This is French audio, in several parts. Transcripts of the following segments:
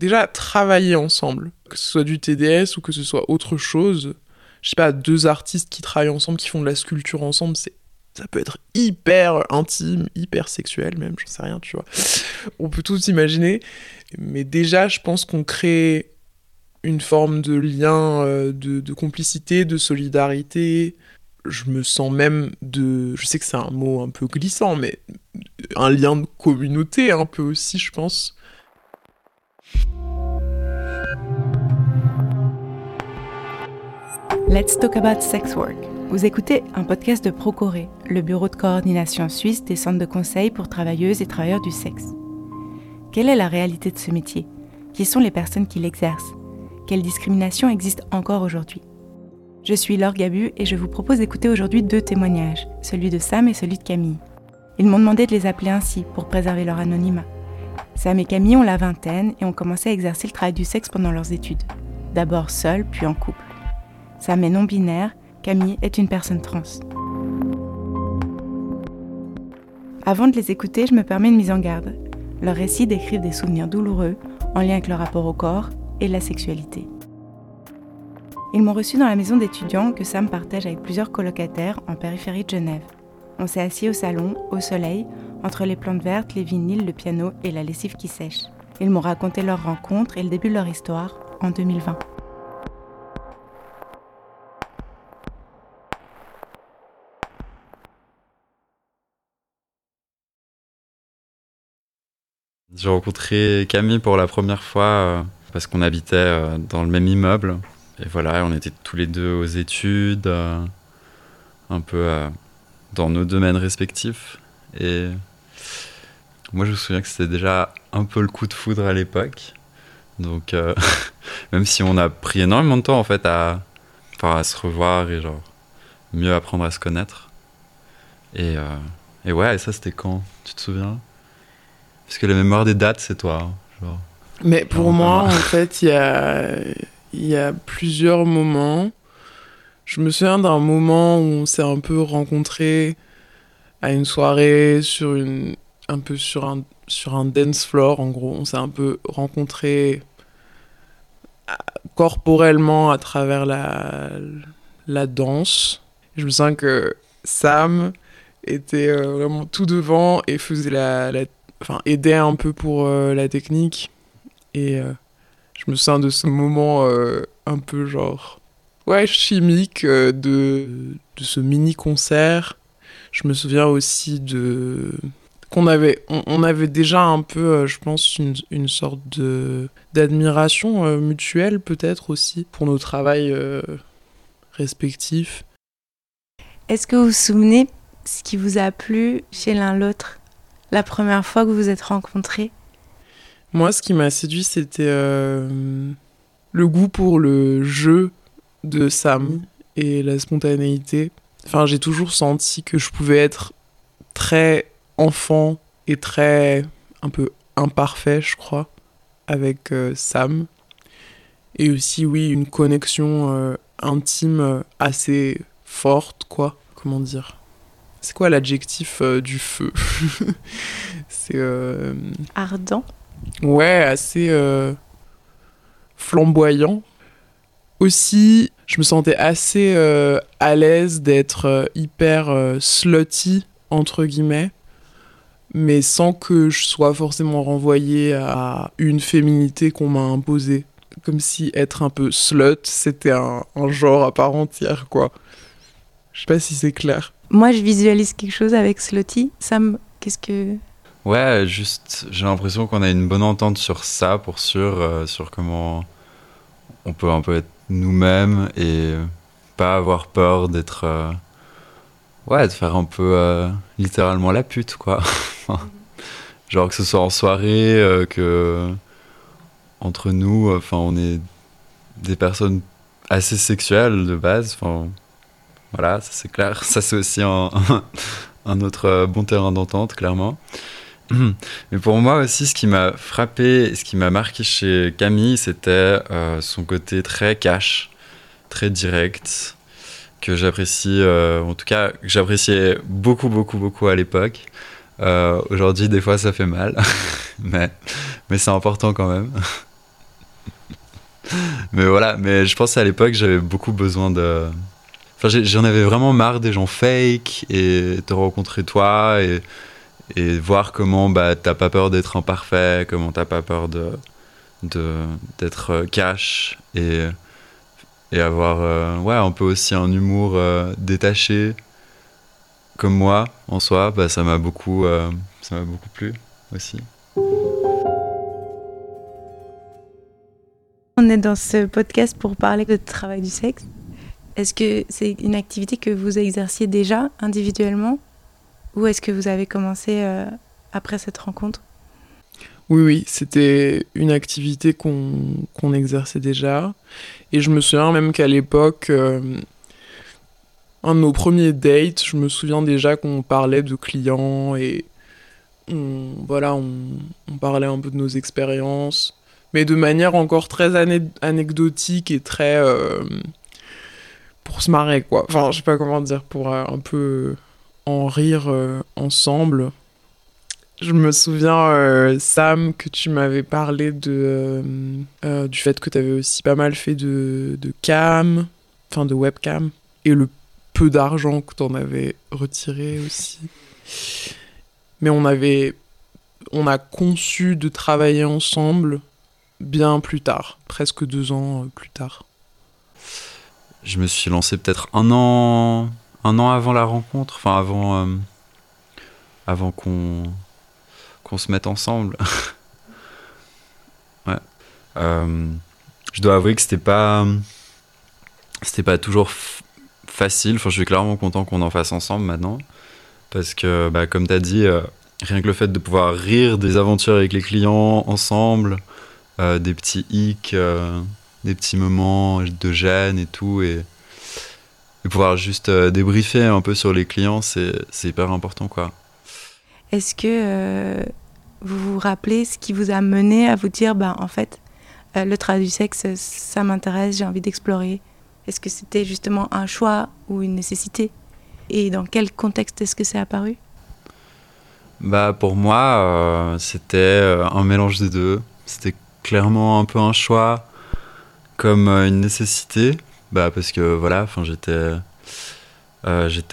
déjà travailler ensemble, que ce soit du TDS ou que ce soit autre chose. Je sais pas, deux artistes qui travaillent ensemble, qui font de la sculpture ensemble, ça peut être hyper intime, hyper sexuel même, j'en sais rien, tu vois. On peut tout imaginer, mais déjà, je pense qu'on crée une forme de lien, de complicité, de solidarité. Je me sens même je sais que c'est un mot un peu glissant, mais un lien de communauté un peu aussi, je pense. Let's talk about sex work. Vous écoutez un podcast de Procoré, le bureau de coordination suisse des centres de conseil pour travailleuses et travailleurs du sexe. Quelle est la réalité de ce métier ? Qui sont les personnes qui l'exercent ? Quelle discrimination existe encore aujourd'hui ? Je suis Laure Gabu et je vous propose d'écouter aujourd'hui deux témoignages, celui de Sam et celui de Camille. Ils m'ont demandé de les appeler ainsi pour préserver leur anonymat. Sam et Camille ont la vingtaine et ont commencé à exercer le travail du sexe pendant leurs études. D'abord seuls, puis en couple. Sam est non-binaire, Camille est une personne trans. Avant de les écouter, je me permets une mise en garde. Leurs récits décrivent des souvenirs douloureux en lien avec leur rapport au corps et la sexualité. Ils m'ont reçu dans la maison d'étudiants que Sam partage avec plusieurs colocataires en périphérie de Genève. On s'est assis au salon, au soleil, entre les plantes vertes, les vinyles, le piano et la lessive qui sèche. Ils m'ont raconté leur rencontre et le début de leur histoire en 2020. J'ai rencontré Camille pour la première fois parce qu'on habitait dans le même immeuble. Et voilà, on était tous les deux aux études, un peu dans nos domaines respectifs. Et moi, je me souviens que c'était déjà un peu le coup de foudre à l'époque. Donc, même si on a pris énormément de temps en fait à se revoir et genre mieux apprendre à se connaître. Et ouais, et ça c'était quand ? Tu te souviens ? Parce que la mémoire des dates, c'est toi. Hein, genre. Mais pour moi, en fait, il y a plusieurs moments. Je me souviens d'un moment où on s'est un peu rencontrés à une soirée sur un dance floor en gros. On s'est un peu rencontrés corporellement à travers la danse. Je me souviens que Sam était vraiment tout devant et faisait aidait un peu pour la technique et je me souviens de ce moment un peu genre... Ouais, chimique de ce mini-concert. Je me souviens aussi de... qu'on avait déjà un peu, je pense, une sorte d'admiration mutuelle peut-être aussi pour nos travails respectifs. Est-ce que vous vous souvenez ce qui vous a plu chez l'un l'autre la première fois que vous vous êtes rencontrés ? Moi, ce qui m'a séduit, c'était le goût pour le jeu de Sam et la spontanéité. Enfin, j'ai toujours senti que je pouvais être très enfant et très un peu imparfait, je crois, avec Sam. Et aussi, oui, une connexion intime assez forte, quoi. Comment dire ? C'est quoi l'adjectif du feu ? C'est... Ardent ? Ouais, assez flamboyant. Aussi, je me sentais assez à l'aise d'être hyper slutty, entre guillemets, mais sans que je sois forcément renvoyée à une féminité qu'on m'a imposée. Comme si être un peu slut, c'était un genre à part entière, quoi. Je sais pas si c'est clair. Moi, je visualise quelque chose avec slutty. Sam, qu'est-ce que... Ouais, juste, j'ai l'impression qu'on a une bonne entente sur ça, pour sûr, sur comment on peut un peu être nous-mêmes et pas avoir peur d'être... de faire un peu littéralement la pute, quoi. Genre que ce soit en soirée, que entre nous, on est des personnes assez sexuelles de base. Voilà, ça c'est clair. Ça c'est aussi un autre bon terrain d'entente, clairement. Mais pour moi aussi, ce qui m'a frappé, ce qui m'a marqué chez Camille, c'était son côté très cash, très direct, que j'apprécie, en tout cas, que j'appréciais beaucoup, beaucoup, beaucoup à l'époque. Aujourd'hui, des fois, ça fait mal, mais c'est important quand même. Mais voilà, mais je pense à l'époque, j'avais beaucoup besoin de... Enfin, j'en avais vraiment marre des gens fake et te rencontrer toi et voir comment bah, t'as pas peur d'être imparfait, comment t'as pas peur d'être cash et avoir ouais, un peu aussi un humour détaché comme moi en soi, bah, ça m'a beaucoup plu aussi. On est dans ce podcast pour parler de travail du sexe. Est-ce que c'est une activité que vous exerciez déjà individuellement ou est-ce que vous avez commencé après cette rencontre ? Oui, c'était une activité qu'on exerçait déjà. Et je me souviens même qu'à l'époque, un de nos premiers dates, je me souviens déjà qu'on parlait de clients et on parlait un peu de nos expériences. Mais de manière encore très anecdotique et très... pour se marrer, quoi. Enfin, je sais pas comment dire, pour un peu en rire ensemble. Je me souviens, Sam, que tu m'avais parlé du fait que t'avais aussi pas mal fait de webcam. Et le peu d'argent que t'en avais retiré aussi. Mais on a conçu de travailler ensemble... bien plus tard, presque 2 ans plus tard. Je me suis lancé peut-être un an avant la rencontre, enfin avant qu'on se mette ensemble. Ouais. Je dois avouer que c'était pas toujours facile. Enfin, je suis clairement content qu'on en fasse ensemble maintenant, parce que bah, comme t'as dit, rien que le fait de pouvoir rire des aventures avec les clients ensemble. Des petits hicks, des petits moments de gêne et tout. Et pouvoir juste débriefer un peu sur les clients, c'est hyper important, quoi. Est-ce que vous vous rappelez ce qui vous a mené à vous dire, bah, en fait, le travail du sexe, ça m'intéresse, j'ai envie d'explorer. Est-ce que c'était justement un choix ou une nécessité ? Et dans quel contexte est-ce que c'est apparu ? Bah, pour moi, c'était un mélange des deux. C'était clairement un peu un choix comme une nécessité, bah parce que voilà, enfin j'étais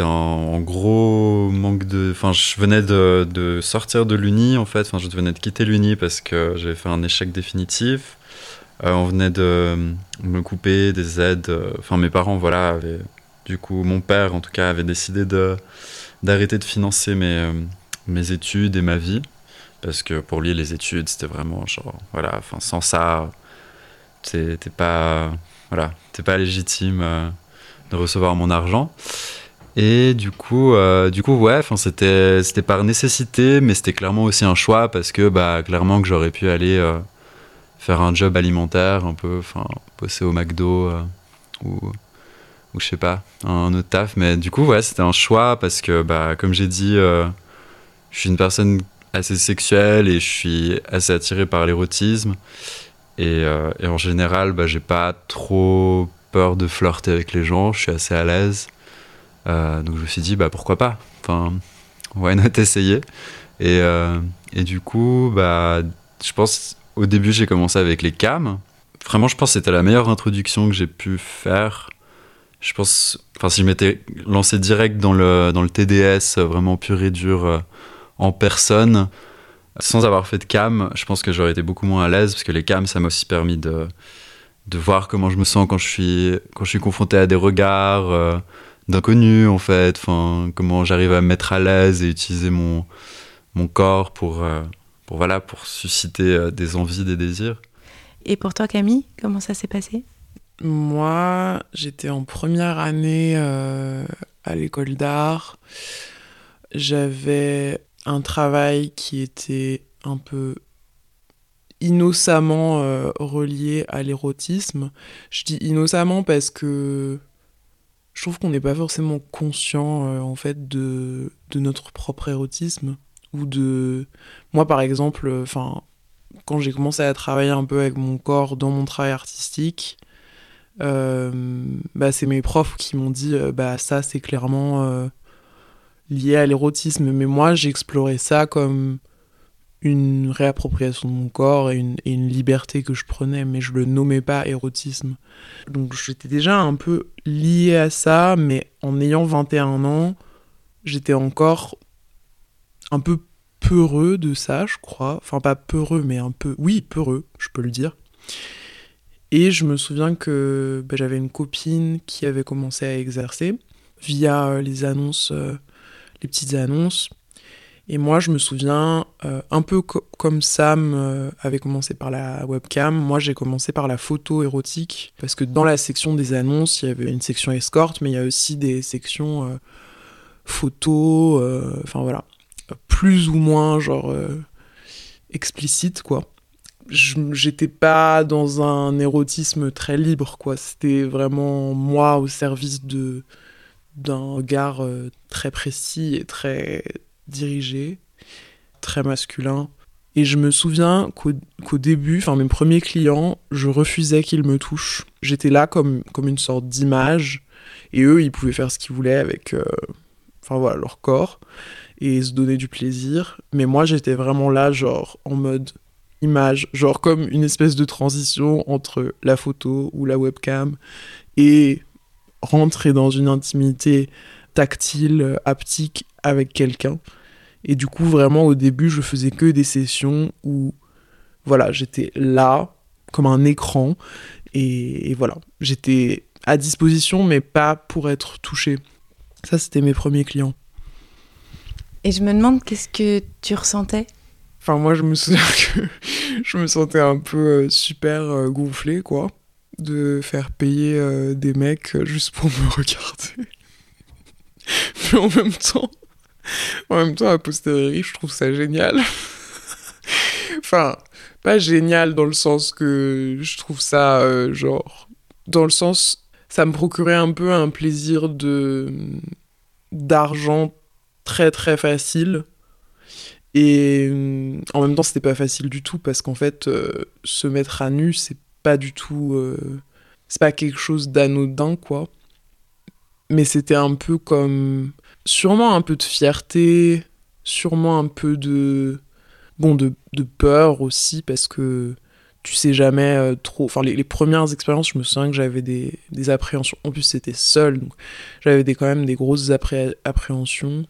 en gros manque de, enfin je venais de sortir de l'uni en fait, enfin je venais de quitter l'uni parce que j'avais fait un échec définitif. On venait de me couper des aides, enfin mes parents voilà avaient, du coup mon père en tout cas avait décidé d'arrêter de financer mes études et ma vie. Parce que pour lui, les études, c'était vraiment genre, voilà, enfin, sans ça, t'es pas légitime de recevoir mon argent. Et du coup, ouais, enfin, c'était par nécessité, mais c'était clairement aussi un choix parce que, bah, clairement que j'aurais pu aller faire un job alimentaire, un peu, enfin, bosser au McDo ou je sais pas, un autre taf. Mais du coup, ouais, c'était un choix parce que, bah, comme j'ai dit, je suis une personne assez sexuelle et je suis assez attiré par l'érotisme et en général bah, j'ai pas trop peur de flirter avec les gens, je suis assez à l'aise donc je me suis dit bah, pourquoi pas, enfin, why not essayer et du coup bah, je pense au début j'ai commencé avec les cams, vraiment je pense que c'était la meilleure introduction que j'ai pu faire, je pense, enfin si je m'étais lancé direct dans le TDS vraiment pur et dur en personne, sans avoir fait de cam, je pense que j'aurais été beaucoup moins à l'aise parce que les cams, ça m'a aussi permis de voir comment je me sens quand je suis confronté à des regards d'inconnus en fait, enfin comment j'arrive à me mettre à l'aise et utiliser mon corps pour susciter des envies, des désirs. Et pour toi Camille, comment ça s'est passé ? Moi, j'étais en première année à l'école d'art. J'avais un travail qui était un peu innocemment relié à l'érotisme. Je dis innocemment parce que je trouve qu'on n'est pas forcément conscient en fait de notre propre érotisme ou de moi par exemple, enfin quand j'ai commencé à travailler un peu avec mon corps dans mon travail artistique, bah c'est mes profs qui m'ont dit bah ça c'est clairement lié à l'érotisme, mais moi j'explorais ça comme une réappropriation de mon corps et une liberté que je prenais, mais je le nommais pas érotisme. Donc j'étais déjà un peu liée à ça, mais en ayant 21 ans, j'étais encore un peu peureux de ça, je crois. Enfin, pas peureux, mais un peu... Oui, peureux, je peux le dire. Et je me souviens que j'avais une copine qui avait commencé à exercer via les annonces, les petites annonces. Et moi, je me souviens, un peu comme Sam avait commencé par la webcam, moi j'ai commencé par la photo érotique, parce que dans la section des annonces, il y avait une section escorte, mais il y a aussi des sections photos, enfin voilà, plus ou moins genre explicite, quoi. J'étais pas dans un érotisme très libre, quoi. C'était vraiment moi au service d'un regard très précis et très... dirigé, très masculin. Et je me souviens qu'au début, enfin mes premiers clients, je refusais qu'ils me touchent. J'étais là comme une sorte d'image, et eux, ils pouvaient faire ce qu'ils voulaient avec voilà, leur corps, et se donner du plaisir. Mais moi, j'étais vraiment là, genre, en mode image, genre comme une espèce de transition entre la photo ou la webcam, et rentrer dans une intimité tactile, haptique, avec quelqu'un. Et du coup, vraiment, au début, je faisais que des sessions où, voilà, j'étais là, comme un écran, et voilà. J'étais à disposition, mais pas pour être touchée. Ça, c'était mes premiers clients. Et je me demande, qu'est-ce que tu ressentais ? Enfin, moi, je me souviens que je me sentais un peu super gonflée, quoi, de faire payer des mecs juste pour me regarder. Mais en même temps, à posteriori, je trouve ça génial. Enfin, pas génial dans le sens que je trouve ça, genre... Dans le sens, ça me procurait un peu un plaisir d'argent très très facile. Et en même temps, c'était pas facile du tout, parce qu'en fait, se mettre à nu, c'est pas du tout... c'est pas quelque chose d'anodin, quoi. Mais c'était un peu comme... Sûrement un peu de fierté, sûrement un peu de... Bon, de peur aussi, parce que tu sais jamais trop... Enfin, les premières expériences, je me souviens que j'avais des appréhensions. En plus, c'était seul, donc j'avais quand même des grosses appréhensions.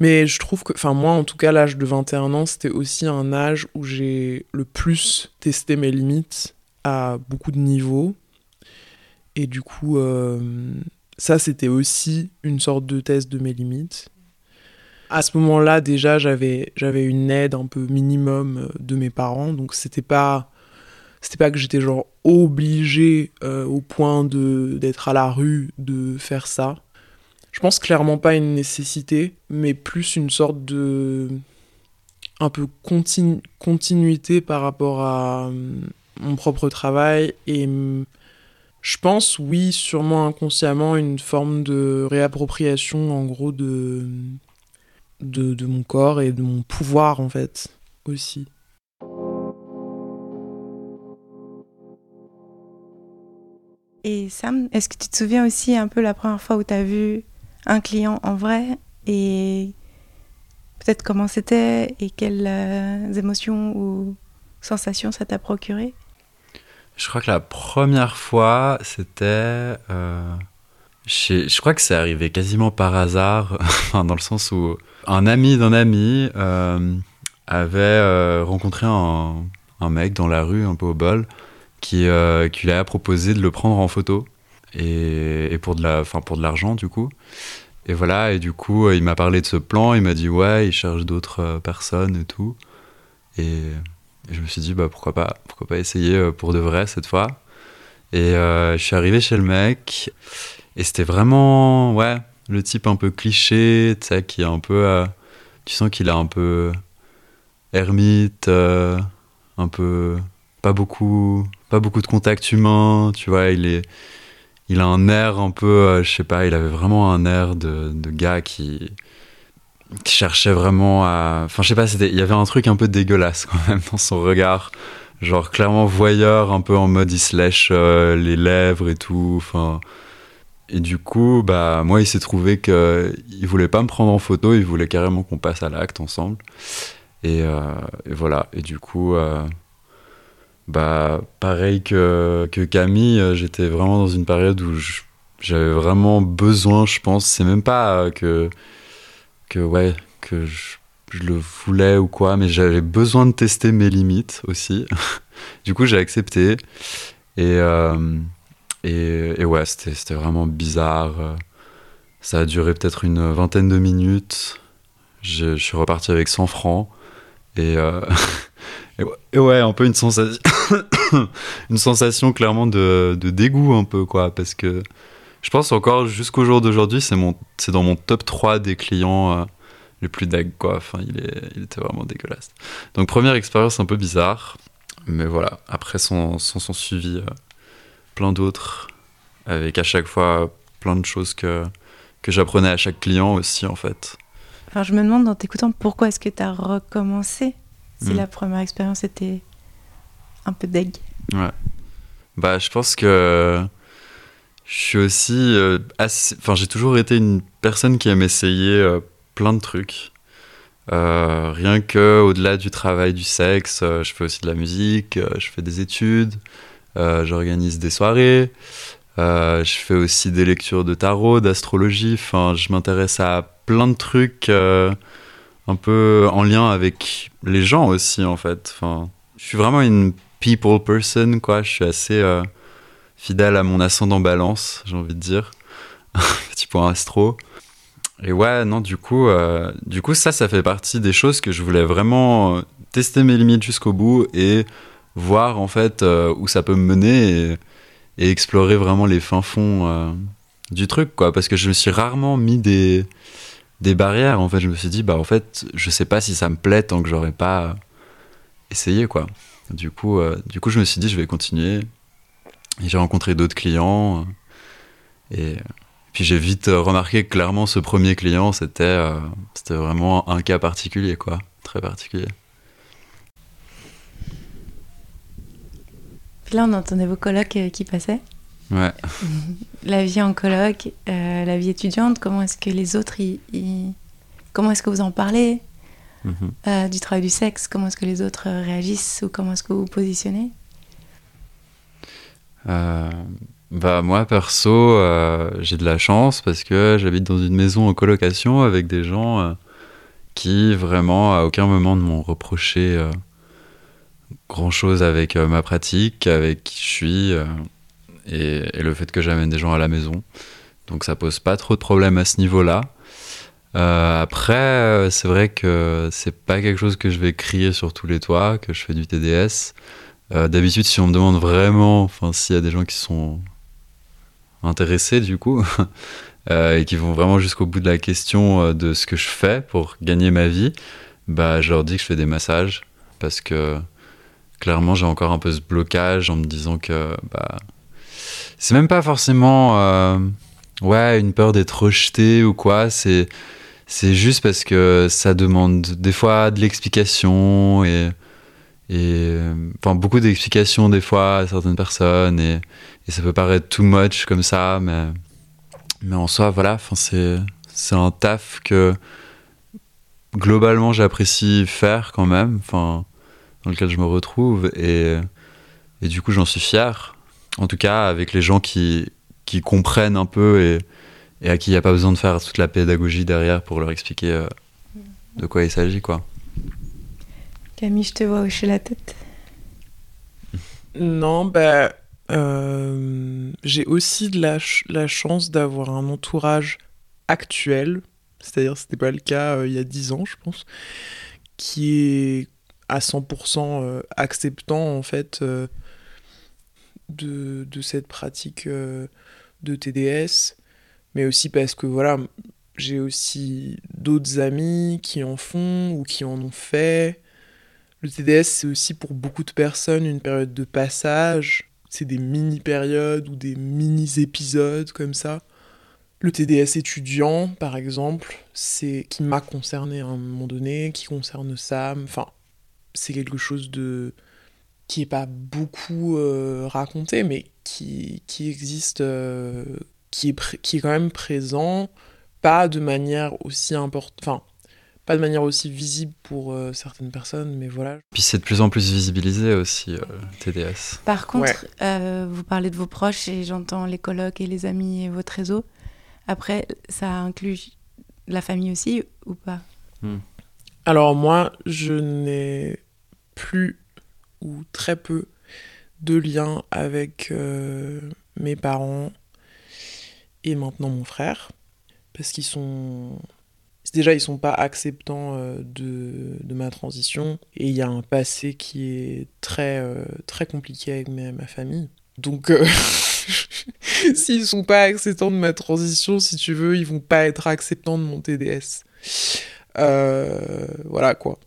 Mais je trouve que... Enfin, moi, en tout cas, l'âge de 21 ans, c'était aussi un âge où j'ai le plus testé mes limites à beaucoup de niveaux. Et du coup... Ça, c'était aussi une sorte de test de mes limites. À ce moment-là, déjà, j'avais une aide un peu minimum de mes parents. Donc, c'était pas que j'étais genre obligée au point d'être à la rue, de faire ça. Je pense clairement pas une nécessité, mais plus une sorte de... un peu continuité par rapport à mon propre travail et... Je pense, oui, sûrement inconsciemment, une forme de réappropriation, en gros, de mon corps et de mon pouvoir, en fait, aussi. Et Sam, est-ce que tu te souviens aussi un peu la première fois où tu as vu un client en vrai, et peut-être comment c'était et quelles émotions ou sensations ça t'a procuré ? Je crois que la première fois, c'était... je crois que c'est arrivé quasiment par hasard, dans le sens où un ami d'un ami avait rencontré un mec dans la rue, un peu au bol, qui lui a proposé de le prendre en photo, et pour de l'argent, du coup. Et voilà, et du coup, il m'a parlé de ce plan, il m'a dit « Ouais, il cherche d'autres personnes et tout. » Et... je me suis dit, pourquoi pas essayer pour de vrai cette fois. Et je suis arrivé chez le mec, et c'était vraiment, ouais, le type un peu cliché, tu sais, qui est un peu... tu sens qu'il est un peu ermite, un peu... Pas beaucoup de contact humain, tu vois, il a un air un peu... je sais pas, il avait vraiment un air de gars qui cherchait vraiment à... Enfin, je sais pas, il y avait un truc un peu dégueulasse quand même dans son regard. Genre, clairement voyeur, un peu en mode il se lèche les lèvres et tout. Enfin... Et du coup, moi, il s'est trouvé qu'il voulait pas me prendre en photo, il voulait carrément qu'on passe à l'acte ensemble. Et voilà. Et du coup, pareil que Camille, j'étais vraiment dans une période où j'avais vraiment besoin, je pense. C'est même pas que je le voulais ou quoi, mais j'avais besoin de tester mes limites aussi. Du coup, j'ai accepté. Et ouais, c'était vraiment bizarre. Ça a duré peut-être une vingtaine de minutes. Je suis reparti avec 100 francs. Et ouais, un peu une sensation... une sensation clairement de dégoût un peu, quoi. Parce que je pense encore jusqu'au jour d'aujourd'hui, c'est dans mon top 3 des clients les plus dagues, quoi. Enfin, il était vraiment dégueulasse. Donc première expérience un peu bizarre. Mais voilà, après son suivi... plein d'autres, avec à chaque fois plein de choses que j'apprenais à chaque client aussi, en fait. Alors je me demande, en t'écoutant, pourquoi est-ce que tu as recommencé si la première expérience était un peu deg? Ouais. Je pense que je suis aussi... j'ai toujours été une personne qui aime essayer plein de trucs. Rien que au-delà du travail, du sexe, je fais aussi de la musique, je fais des études... j'organise des soirées, je fais aussi des lectures de tarot, d'astrologie, enfin, je m'intéresse à plein de trucs un peu en lien avec les gens aussi, en fait. Enfin, je suis vraiment une people person, quoi. Je suis assez fidèle à mon ascendant balance, j'ai envie de dire. Petit point astro. Et ouais, non, du coup ça fait partie des choses que je voulais vraiment tester mes limites jusqu'au bout et voir en fait où ça peut me mener et explorer vraiment les fins fonds du truc, quoi, parce que je me suis rarement mis des barrières, en fait. Je me suis dit en fait je sais pas si ça me plaît tant que j'aurais pas essayé, quoi. Du coup je me suis dit je vais continuer et j'ai rencontré d'autres clients et puis j'ai vite remarqué que clairement ce premier client c'était vraiment un cas particulier, quoi, très particulier. Là, on entendait vos colocs qui passaient. Ouais. La vie en coloc, la vie étudiante, comment est-ce que les autres, comment est-ce que vous en parlez? Du travail du sexe, comment est-ce que les autres réagissent ou comment est-ce que vous vous positionnez? Moi, perso, j'ai de la chance parce que j'habite dans une maison en colocation avec des gens qui, vraiment, à aucun moment ne m'ont reproché... grand chose avec ma pratique, avec qui je suis et le fait que j'amène des gens à la maison, donc ça pose pas trop de problèmes à ce niveau là. Après c'est vrai que c'est pas quelque chose que je vais crier sur tous les toits, que je fais du TDS. D'habitude si on me demande vraiment, enfin s'il y a des gens qui sont intéressés du coup et qui vont vraiment jusqu'au bout de la question de ce que je fais pour gagner ma vie, je leur dis que je fais des massages parce que clairement, j'ai encore un peu ce blocage en me disant que c'est même pas forcément une peur d'être rejeté ou quoi. C'est juste parce que ça demande des fois de l'explication et enfin beaucoup d'explications des fois à certaines personnes et ça peut paraître too much comme ça, mais en soi voilà, enfin c'est un taf que globalement j'apprécie faire quand même. Enfin dans lequel je me retrouve et du coup j'en suis fier, en tout cas avec les gens qui comprennent un peu et à qui il n'y a pas besoin de faire toute la pédagogie derrière pour leur expliquer de quoi il s'agit, quoi. Camille, je te vois hocher la tête. Non, j'ai aussi de la chance d'avoir un entourage actuel, c'est-à-dire c'était pas le cas il y a 10 ans je pense, qui est à 100% acceptant en fait de cette pratique de TDS, mais aussi parce que voilà, j'ai aussi d'autres amis qui en font ou qui en ont fait. Le TDS c'est aussi pour beaucoup de personnes une période de passage, c'est des mini-périodes ou des mini-épisodes comme ça. Le TDS étudiant par exemple, c'est qui m'a concerné à un moment donné, qui concerne Sam, enfin c'est quelque chose qui n'est pas beaucoup raconté, mais qui existe, qui est quand même présent, pas de manière aussi importante, enfin, pas de manière aussi visible pour certaines personnes, mais voilà. Puis c'est de plus en plus visibilisé aussi, TDS. Par contre, vous parlez de vos proches et j'entends les colocs et les amis et votre réseau. Après, ça inclut la famille aussi ou pas? Alors moi, je n'ai plus ou très peu de liens avec mes parents et maintenant mon frère, parce qu'ils sont... Déjà, ils sont pas acceptants de ma transition, et il y a un passé qui est très compliqué avec ma famille. Donc, s'ils sont pas acceptants de ma transition, si tu veux, ils vont pas être acceptants de mon TDS. Voilà, quoi.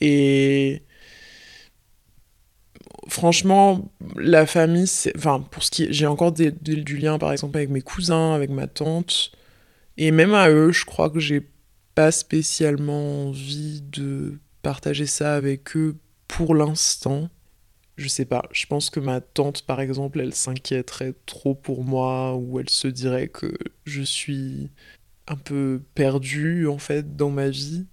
Et... Franchement, la famille, c'est... Enfin, pour ce qui est... J'ai encore du lien, par exemple, avec mes cousins, avec ma tante... Et même à eux, je crois que j'ai pas spécialement envie de partager ça avec eux pour l'instant. Je sais pas, je pense que ma tante, par exemple, elle s'inquiéterait trop pour moi, ou elle se dirait que je suis un peu perdue, en fait, dans ma vie.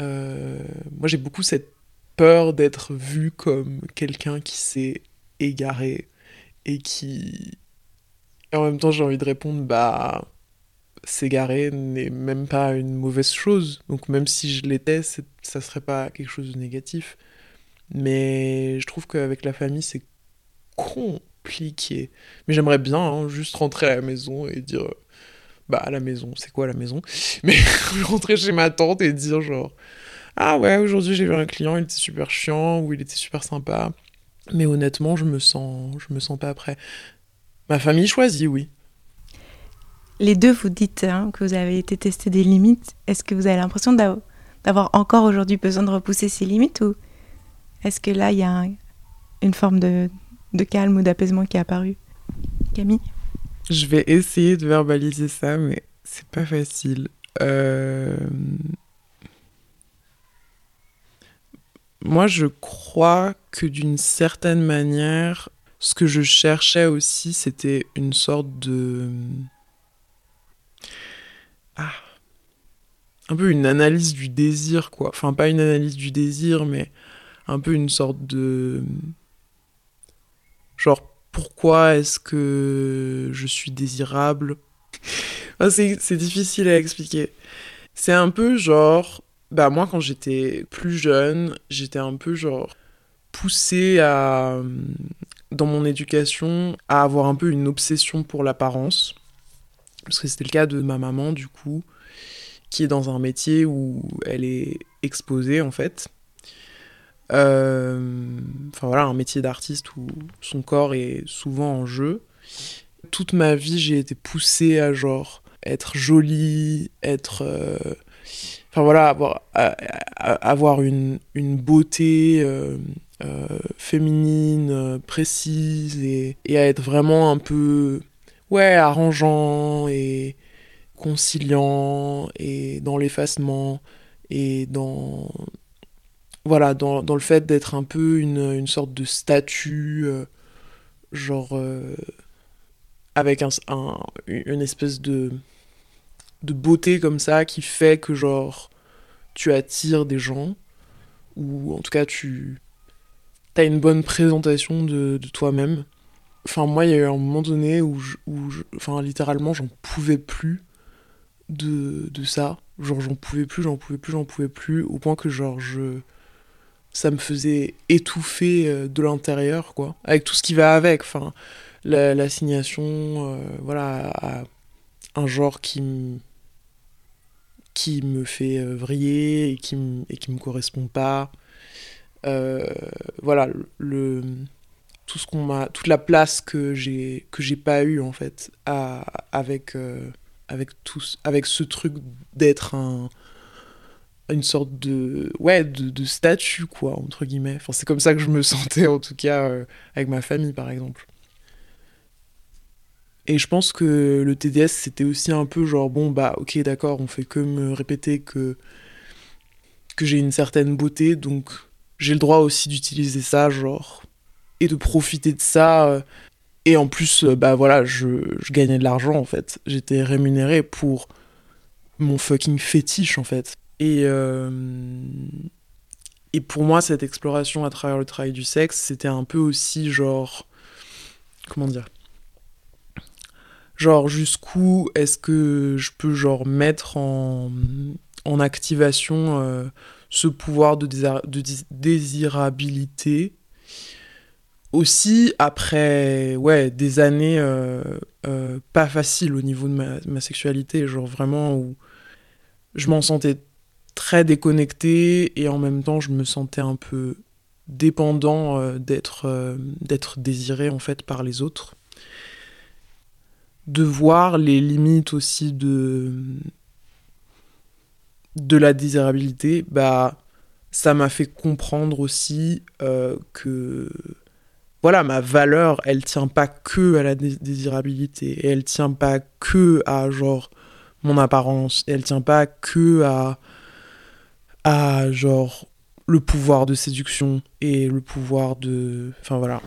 Moi, j'ai beaucoup cette peur d'être vue comme quelqu'un qui s'est égaré, et qui... Et en même temps, j'ai envie de répondre, bah... S'égarer n'est même pas une mauvaise chose, donc même si je l'étais, ça serait pas quelque chose de négatif. Mais je trouve qu'avec la famille, c'est compliqué. Mais j'aimerais bien juste rentrer à la maison et dire, bah à la maison, c'est quoi la maison? Mais rentrer chez ma tante et dire genre, ah ouais, aujourd'hui j'ai vu un client, il était super chiant ou il était super sympa. Mais honnêtement, je me sens pas prêt. Ma famille choisit, oui. Les deux, vous dites que vous avez été tester des limites. Est-ce que vous avez l'impression d'avoir encore aujourd'hui besoin de repousser ces limites, ou est-ce que là, il y a une forme de calme ou d'apaisement qui est apparue? Camille? Je vais essayer de verbaliser ça, mais c'est pas facile. Moi, je crois que d'une certaine manière, ce que je cherchais aussi, c'était une sorte de... un peu une analyse du désir, quoi. Enfin, pas une analyse du désir, mais un peu une sorte de... Genre, pourquoi est-ce que je suis désirable? Enfin, c'est difficile à expliquer. C'est un peu genre... Bah, moi, quand j'étais plus jeune, j'étais un peu genre poussée à... dans mon éducation, à avoir un peu une obsession pour l'apparence. Parce que c'était le cas de ma maman, du coup, qui est dans un métier où elle est exposée, en fait. Enfin voilà, un métier d'artiste où son corps est souvent en jeu. Toute ma vie, j'ai été poussée à genre être jolie, être... Enfin voilà, avoir une beauté... féminine, précise, et à être vraiment un peu... Ouais, arrangeant et conciliant et dans l'effacement et dans... Voilà, dans le fait d'être un peu une sorte de statue, genre... avec une espèce de beauté comme ça qui fait que, genre, tu attires des gens, ou en tout cas, t'as une bonne présentation de toi-même. Enfin, moi, il y a eu un moment donné où littéralement, j'en pouvais plus de ça. Genre, j'en pouvais plus, au point que, genre, ça me faisait étouffer de l'intérieur, quoi. Avec tout ce qui va avec, enfin, l'assignation, voilà, à un genre qui me fait vriller et qui me correspond pas. Voilà, toute la place que j'ai pas eu, en fait, avec ce truc d'être une sorte de statue, quoi, entre guillemets. Enfin, c'est comme ça que je me sentais, en tout cas, avec ma famille, par exemple. Et je pense que le TDS, c'était aussi un peu genre, bon, bah, ok, d'accord, on fait que me répéter que j'ai une certaine beauté, donc j'ai le droit aussi d'utiliser ça, genre... et de profiter de ça, et en plus, bah voilà, je gagnais de l'argent, en fait. J'étais rémunérée pour mon fucking fétiche, en fait. Et pour moi, cette exploration à travers le travail du sexe, c'était un peu aussi genre... Comment dire ? Genre jusqu'où est-ce que je peux genre mettre en activation ce pouvoir de désirabilité. Aussi, après des années pas faciles au niveau de ma sexualité, genre vraiment où je m'en sentais très déconnectée et en même temps je me sentais un peu dépendant d'être désiré en fait par les autres. De voir les limites aussi de la désirabilité, bah ça m'a fait comprendre aussi que... Voilà, ma valeur, elle tient pas que à la désirabilité, et elle tient pas que à genre mon apparence, et elle tient pas que à genre le pouvoir de séduction et le pouvoir de... Enfin voilà.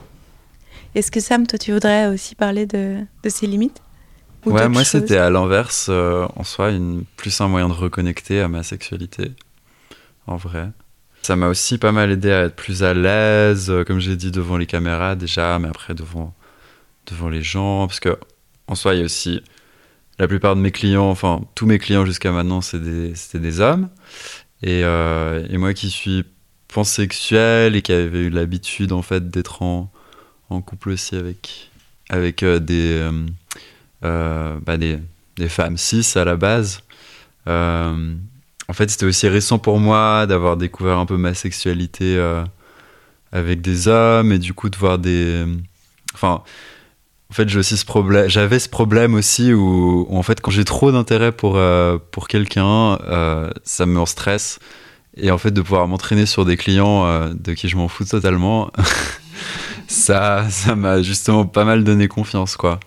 Est-ce que Sam, toi tu voudrais aussi parler de ces limites ? Ou ouais, moi c'était à l'inverse, en soi, plus un moyen de reconnecter à ma sexualité, en vrai. Ça m'a aussi pas mal aidé à être plus à l'aise, comme j'ai dit, devant les caméras déjà, mais après devant les gens, parce que en soi, il y a aussi la plupart de mes clients, enfin tous mes clients jusqu'à maintenant, c'était des hommes, et moi qui suis pansexuel et qui avait eu l'habitude en fait d'être en couple aussi avec des femmes cis à la base. En fait, c'était aussi récent pour moi d'avoir découvert un peu ma sexualité avec des hommes et du coup de voir des... Enfin, en fait, j'avais ce problème aussi où en fait, quand j'ai trop d'intérêt pour quelqu'un, ça me met en stress. Et en fait, de pouvoir m'entraîner sur des clients de qui je m'en fous totalement, ça m'a justement pas mal donné confiance, quoi.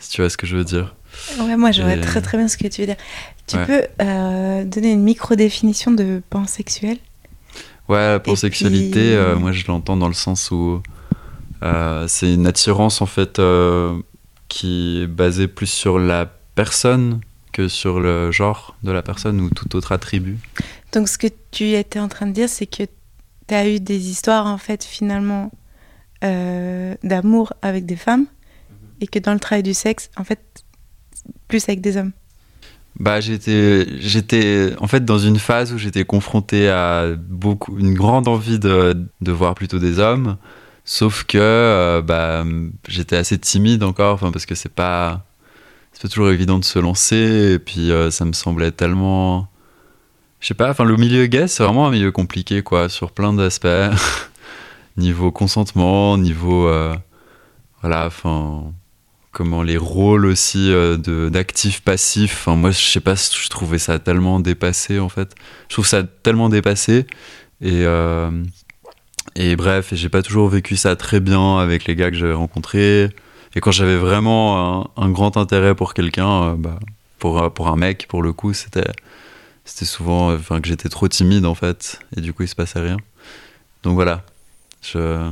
Si tu vois ce que je veux dire. Ouais, moi je vois très très bien ce que tu veux dire. Tu peux donner une micro-définition de pansexuel ? Ouais, la pansexualité, puis... moi je l'entends dans le sens où c'est une attirance en fait qui est basée plus sur la personne que sur le genre de la personne ou tout autre attribut. Donc ce que tu étais en train de dire, c'est que tu as eu des histoires en fait finalement d'amour avec des femmes et que dans le travail du sexe, en fait, plus avec des hommes. Bah j'étais en fait dans une phase où j'étais confronté à une grande envie de voir plutôt des hommes, sauf que j'étais assez timide encore, enfin parce que c'est pas toujours évident de se lancer, et puis ça me semblait tellement, je sais pas, enfin le milieu gay c'est vraiment un milieu compliqué quoi, sur plein d'aspects niveau consentement, niveau voilà, enfin comment les rôles aussi d'actifs, passifs. Enfin, moi, je sais pas, je trouvais ça tellement dépassé, en fait. Je trouve ça tellement dépassé. Et bref, j'ai pas toujours vécu ça très bien avec les gars que j'avais rencontrés. Et quand j'avais vraiment un grand intérêt pour quelqu'un, pour un mec, pour le coup, c'était souvent que j'étais trop timide, en fait. Et du coup, il se passait rien. Donc voilà, j'ai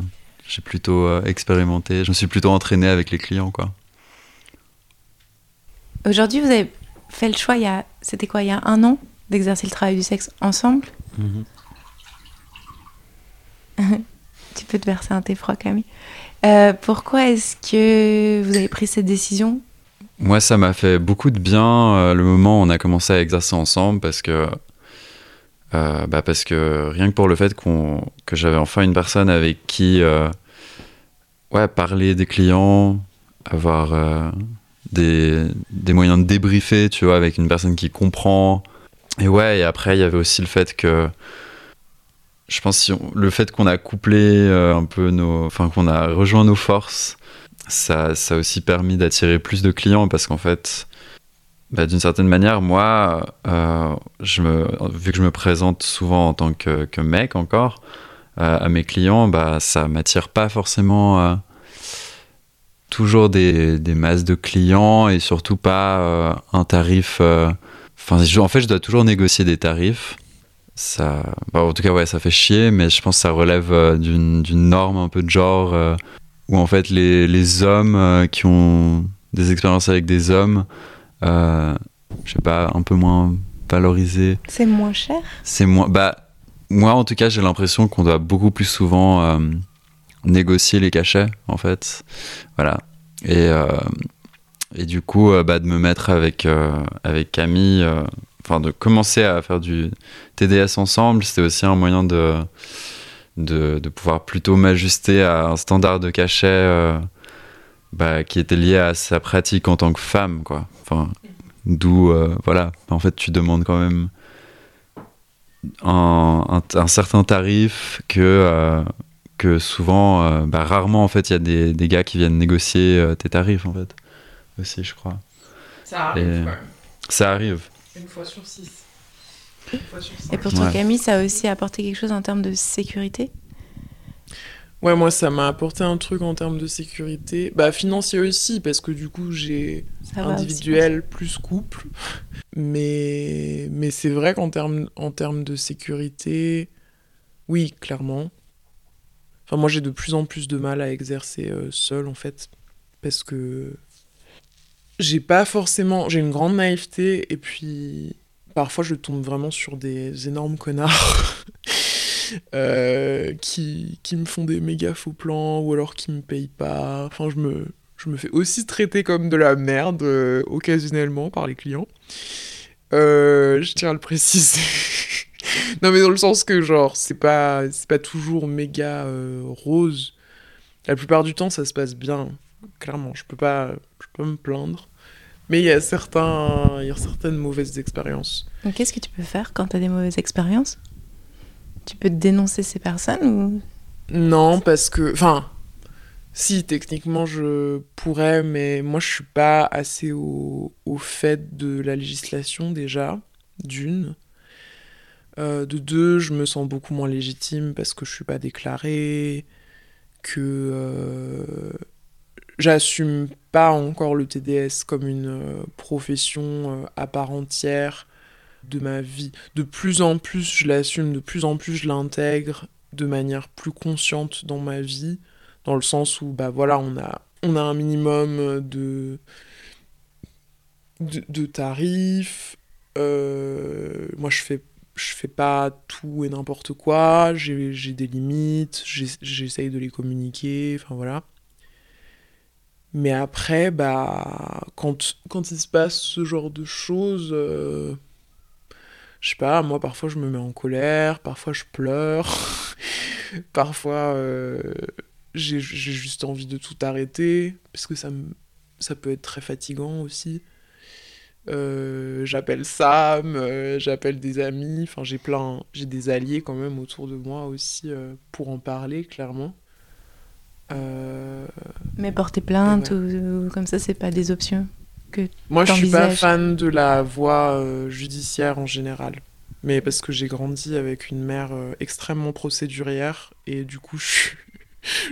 plutôt expérimenté. Je me suis plutôt entraîné avec les clients, quoi. Aujourd'hui, vous avez fait le choix, il y a 1 an, d'exercer le travail du sexe ensemble. Mm-hmm. Tu peux te verser un thé froid, Camille. Pourquoi est-ce que vous avez pris cette décision ? Moi, ça m'a fait beaucoup de bien le moment où on a commencé à exercer ensemble, parce que rien que pour le fait que j'avais enfin une personne avec qui parler des clients, avoir... Des moyens de débriefer, tu vois, avec une personne qui comprend. Et après, il y avait aussi le fait que... Je pense le fait qu'on a couplé un peu nos... Enfin, qu'on a rejoint nos forces, ça a aussi permis d'attirer plus de clients parce qu'en fait, d'une certaine manière, moi, vu que je me présente souvent en tant que mec encore, à mes clients, ça m'attire pas forcément... toujours des masses de clients et surtout pas un tarif... en fait, je dois toujours négocier des tarifs. Ça, en tout cas, ça fait chier, mais je pense que ça relève d'une norme un peu de genre où en fait, les hommes qui ont des expériences avec des hommes, un peu moins valorisé. C'est moins cher ? C'est moins... Bah, moi, en tout cas, j'ai l'impression qu'on doit beaucoup plus souvent négocier les cachets, en fait. Voilà. Et du coup, bah, de me mettre avec Camille... Enfin, de commencer à faire du TDS ensemble, c'était aussi un moyen de pouvoir plutôt m'ajuster à un standard de cachet bah, qui était lié à sa pratique en tant que femme, quoi. Enfin, d'où, voilà, en fait, tu demandes quand même un certain tarif que souvent, bah, rarement, en fait, il y a des gars qui viennent négocier tes tarifs, en fait, aussi, je crois. Ça arrive, ouais. Ça arrive. Une fois sur 6. Et pour toi, ouais. Camille, ça a aussi apporté quelque chose en termes de sécurité ? Ouais, moi, ça m'a apporté un truc en termes de sécurité. Bah, financier aussi, parce que du coup, j'ai individuel plus couple. Mais c'est vrai qu'en termes de sécurité, oui, clairement. Enfin, moi, j'ai de plus en plus de mal à exercer seule, en fait, parce que... J'ai une grande naïveté et puis parfois je tombe vraiment sur des énormes connards qui me font des méga faux plans ou alors qui me payent pas. Enfin, je me fais aussi traiter comme de la merde occasionnellement par les clients. Je tiens à le préciser. Non, mais dans le sens que genre c'est pas toujours méga rose. La plupart du temps ça se passe bien. Clairement, je peux pas me plaindre. Mais il y a certaines mauvaises expériences. Donc, qu'est-ce que tu peux faire quand tu as des mauvaises expériences ? Tu peux dénoncer ces personnes ou... Non, parce que... Enfin, si, techniquement, je pourrais, mais moi, je suis pas assez au fait de la législation, déjà, d'une. De deux, je me sens beaucoup moins légitime parce que je suis pas déclarée, que... J'assume pas encore le TDS comme une profession à part entière de ma vie. De plus en plus, je l'assume, de plus en plus, je l'intègre de manière plus consciente dans ma vie, dans le sens où, bah voilà, on a un minimum de tarifs. Moi, je fais pas tout et n'importe quoi. J'ai des limites, j'essaye de les communiquer, enfin voilà. Mais après, bah, quand il se passe ce genre de choses, je sais pas, moi parfois je me mets en colère, parfois je pleure, parfois j'ai juste envie de tout arrêter, parce que ça peut être très fatigant aussi. J'appelle Sam, j'appelle des amis, enfin j'ai des alliés quand même autour de moi aussi pour en parler clairement. Mais porter plainte ou comme ça, c'est pas des options que moi je suis pas fan de la voie judiciaire en général, mais parce que j'ai grandi avec une mère extrêmement procédurière et du coup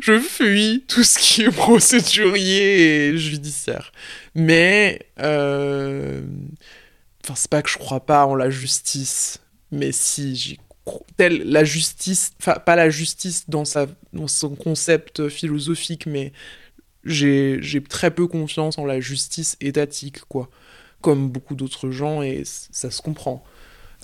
je fuis tout ce qui est procédurier et judiciaire, mais enfin c'est pas que je crois pas en la justice, mais si j'y telle la justice, enfin pas la justice dans son concept philosophique, mais j'ai très peu confiance en la justice étatique, quoi, comme beaucoup d'autres gens, et ça se comprend.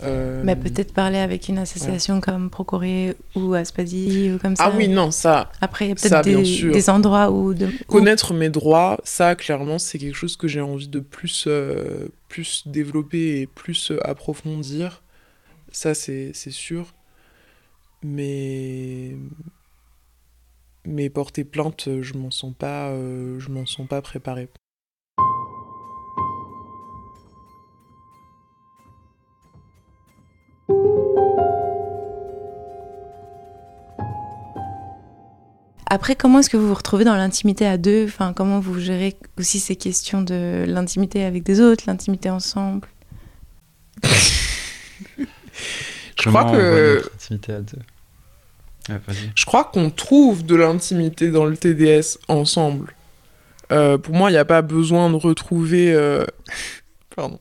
Mais peut-être parler avec une association comme Procoré ou Aspasie ou comme ça. Ah oui, non, ça. Après, il y a peut-être ça, des endroits où... Connaître mes droits, ça, clairement, c'est quelque chose que j'ai envie de plus développer et plus approfondir. Ça, c'est sûr, mais porter plainte, je m'en sens pas préparée. Après, comment est-ce que vous vous retrouvez dans l'intimité à deux ? Enfin, comment vous gérez aussi ces questions de l'intimité avec des autres, l'intimité ensemble ? Je crois qu'on trouve de l'intimité dans le TDS ensemble. Pour moi, il n'y a pas besoin de retrouver... Il n'y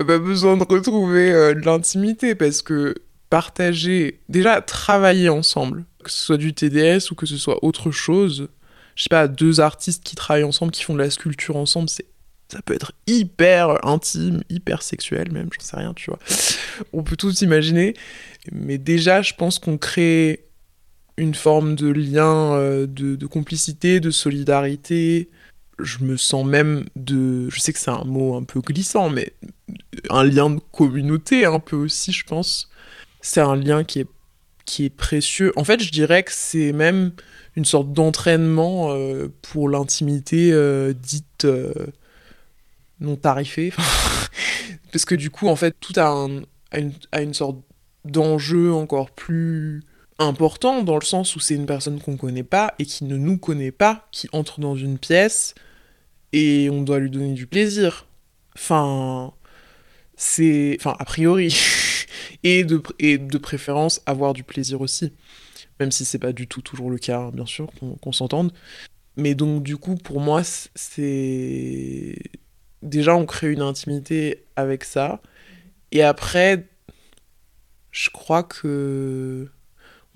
a pas besoin de retrouver de l'intimité, parce que partager... Déjà, travailler ensemble, que ce soit du TDS ou que ce soit autre chose. Je sais pas, deux artistes qui travaillent ensemble, qui font de la sculpture ensemble, c'est Ça peut être hyper intime, hyper sexuel même, j'en sais rien, tu vois. On peut tout imaginer, mais déjà, je pense qu'on crée une forme de lien, de complicité, de solidarité. Je me sens même je sais que c'est un mot un peu glissant, mais un lien de communauté un peu aussi, je pense. C'est un lien qui est précieux. En fait, je dirais que c'est même une sorte d'entraînement pour l'intimité dite non tarifée. Parce que du coup, en fait, tout a une sorte d'enjeu encore plus important, dans le sens où c'est une personne qu'on connaît pas et qui ne nous connaît pas, qui entre dans une pièce et on doit lui donner du plaisir. Enfin, a priori. Et de préférence, avoir du plaisir aussi. Même si c'est pas du tout toujours le cas, bien sûr, qu'on s'entende. Mais donc, du coup, pour moi, c'est... Déjà, on crée une intimité avec ça. Et après, je crois que...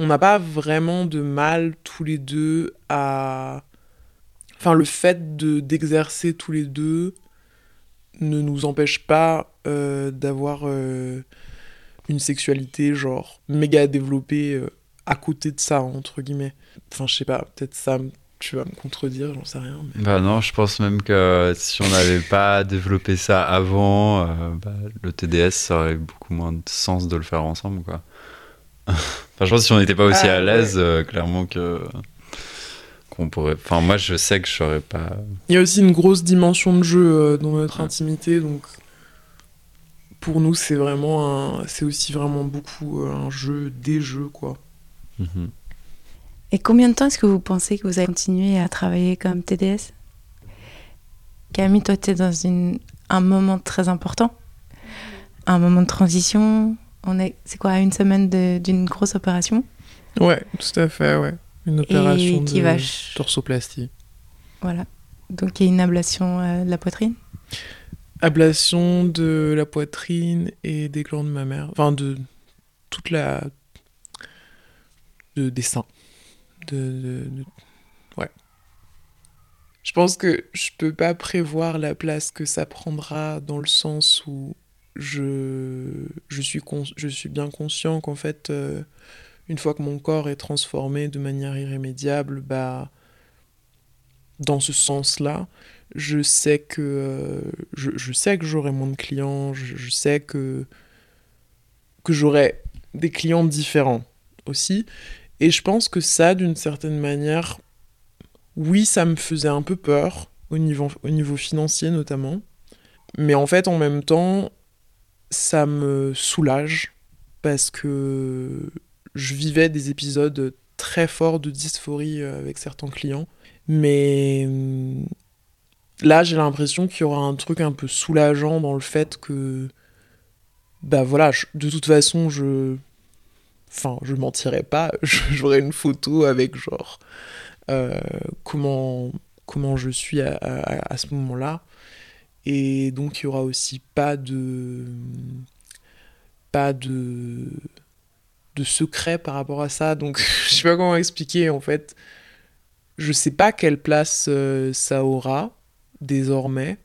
On n'a pas vraiment de mal, tous les deux, à... Enfin, le fait d'exercer tous les deux ne nous empêche pas d'avoir... Une sexualité genre méga développée à côté de ça, entre guillemets. Enfin, je sais pas, peut-être Sam, tu vas me contredire, j'en sais rien. Mais... Bah non, je pense même que si on n'avait pas développé ça avant, le TDS, ça aurait beaucoup moins de sens de le faire ensemble, quoi. Enfin, je pense que si on n'était pas aussi à l'aise, ouais. Clairement qu'on pourrait... Enfin, moi, je sais que je saurais pas... Il y a aussi une grosse dimension de jeu dans notre intimité, donc... Pour nous, c'est vraiment c'est aussi vraiment beaucoup un jeu, des jeux, quoi. Mmh. Et combien de temps est-ce que vous pensez que vous allez continuer à travailler comme TDS ? Camille, toi, t'es dans un moment très important, un moment de transition. C'est quoi, une semaine d'une grosse opération ? Ouais, tout à fait, ouais. Une opération de torsoplastie. Voilà. Donc, il y a une ablation de la poitrine ? Ablation de la poitrine et des glandes mammaires, enfin de toute des seins. Ouais. Je pense que je peux pas prévoir la place que ça prendra, dans le sens où je suis bien conscient qu'en fait, une fois que mon corps est transformé de manière irrémédiable, bah, dans ce sens-là, je sais que je sais que j'aurai moins de clients, je sais que j'aurai des clients différents aussi, et je pense que ça, d'une certaine manière, oui, ça me faisait un peu peur au niveau financier notamment, mais en fait, en même temps, ça me soulage, parce que je vivais des épisodes très forts de dysphorie avec certains clients, mais là, j'ai l'impression qu'il y aura un truc un peu soulageant dans le fait que... Bah voilà, de toute façon, Enfin, je mentirais pas. J'aurais une photo avec, genre... Comment je suis à ce moment-là. Et donc, il y aura aussi pas de secret par rapport à ça. Donc, je sais pas comment expliquer, en fait. Je sais pas quelle place ça aura. Désormais,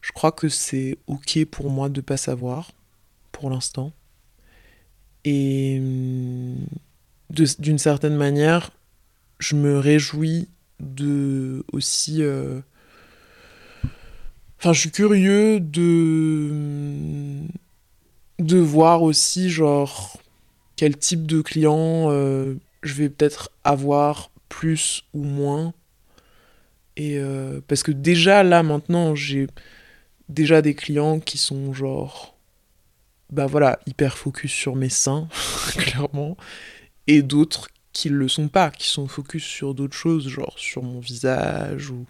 je crois que c'est ok pour moi de pas savoir, pour l'instant. Et d'une certaine manière, je me réjouis aussi... Enfin, je suis curieux de voir aussi, genre, quel type de client je vais peut-être avoir, plus ou moins. Et parce que déjà là maintenant, j'ai déjà des clients qui sont genre, bah voilà, hyper focus sur mes seins, clairement, et d'autres qui le sont pas, qui sont focus sur d'autres choses, genre sur mon visage, ou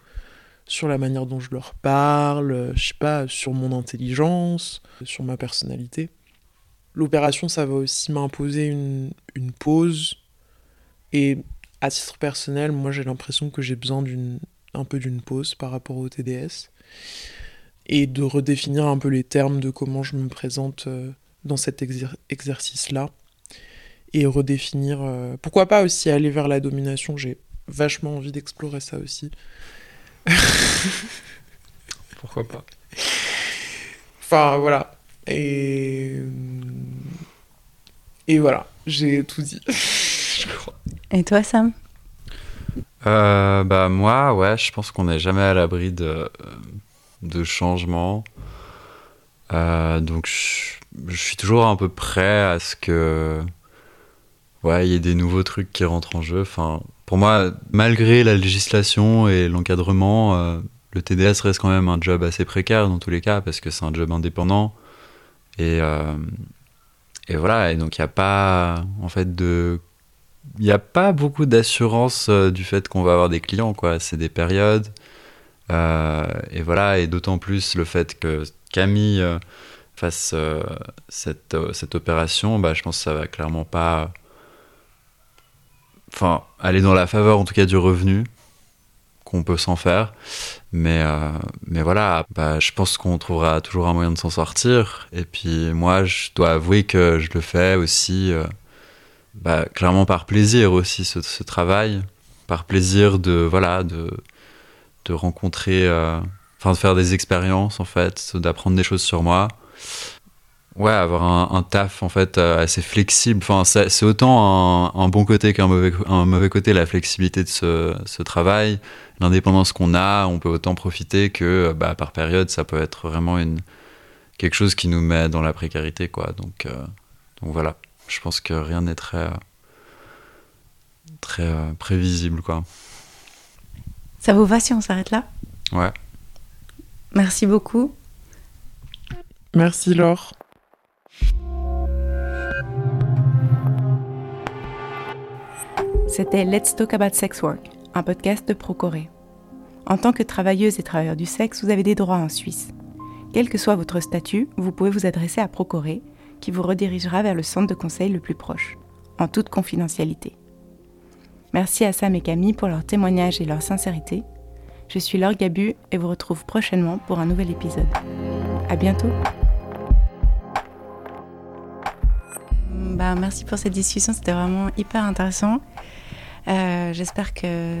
sur la manière dont je leur parle, je sais pas, sur mon intelligence, sur ma personnalité. L'opération, ça va aussi m'imposer une pause, et à titre personnel, moi j'ai l'impression que j'ai besoin un peu d'une pause par rapport au TDS, et de redéfinir un peu les termes de comment je me présente dans cet exercice-là, et redéfinir... Pourquoi pas aussi aller vers la domination, j'ai vachement envie d'explorer ça aussi. pourquoi pas. Enfin, voilà. Et voilà, j'ai tout dit, je crois. Et toi, Sam ? Bah moi, ouais, je pense qu'on n'est jamais à l'abri de changements. Donc, je suis toujours un peu prêt à ce que... Ouais, il y a des nouveaux trucs qui rentrent en jeu. Enfin, pour moi, malgré la législation et l'encadrement, le TDS reste quand même un job assez précaire dans tous les cas, parce que c'est un job indépendant. Et voilà, et donc il n'y a pas, en fait, il n'y a pas beaucoup d'assurance du fait qu'on va avoir des clients, quoi. C'est des périodes. Et voilà, et d'autant plus le fait que Camille fasse cette opération, bah, je pense que ça va clairement pas... Enfin, aller dans la faveur, en tout cas, du revenu qu'on peut s'en faire. Mais voilà, bah, je pense qu'on trouvera toujours un moyen de s'en sortir. Et puis moi, je dois avouer que je le fais aussi, bah, clairement par plaisir aussi, ce travail. Par plaisir de rencontrer, de faire des expériences, en fait, d'apprendre des choses sur moi. Ouais, avoir un taf en fait assez flexible. Enfin, c'est autant un bon côté qu'un mauvais côté, la flexibilité de ce travail, l'indépendance qu'on a. On peut autant profiter que, bah, par période, ça peut être vraiment quelque chose qui nous met dans la précarité, quoi. Donc voilà. Je pense que rien n'est très très prévisible, quoi. Ça vous va si on s'arrête là ? Ouais. Merci beaucoup. Merci Laure. C'était Let's Talk About Sex Work, un podcast de Procoré. En tant que travailleuse et travailleur du sexe, vous avez des droits en Suisse. Quel que soit votre statut, vous pouvez vous adresser à Procoré, qui vous redirigera vers le centre de conseil le plus proche, en toute confidentialité. Merci à Sam et Camille pour leur témoignage et leur sincérité. Je suis Laure Gabu et vous retrouve prochainement pour un nouvel épisode. À bientôt. Bah, merci pour cette discussion, c'était vraiment hyper intéressant. J'espère que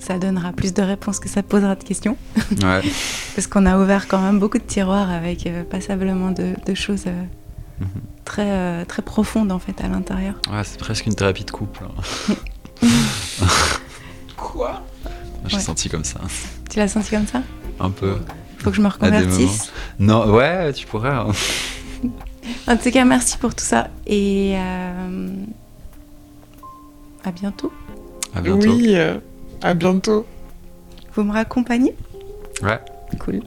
ça donnera plus de réponses que ça posera de questions. Ouais. Parce qu'on a ouvert quand même beaucoup de tiroirs avec passablement de choses très, très profondes en fait à l'intérieur. Ouais, c'est presque une thérapie de couple. Hein. Quoi ? Je l'ai senti comme ça. Tu l'as senti comme ça ? Un peu. Faut que je me reconvertisse. Non, ouais, tu pourrais. Hein. En tout cas, merci pour tout ça et à bientôt. À bientôt. Oui, à bientôt. Vous me raccompagnez ? Ouais. Cool.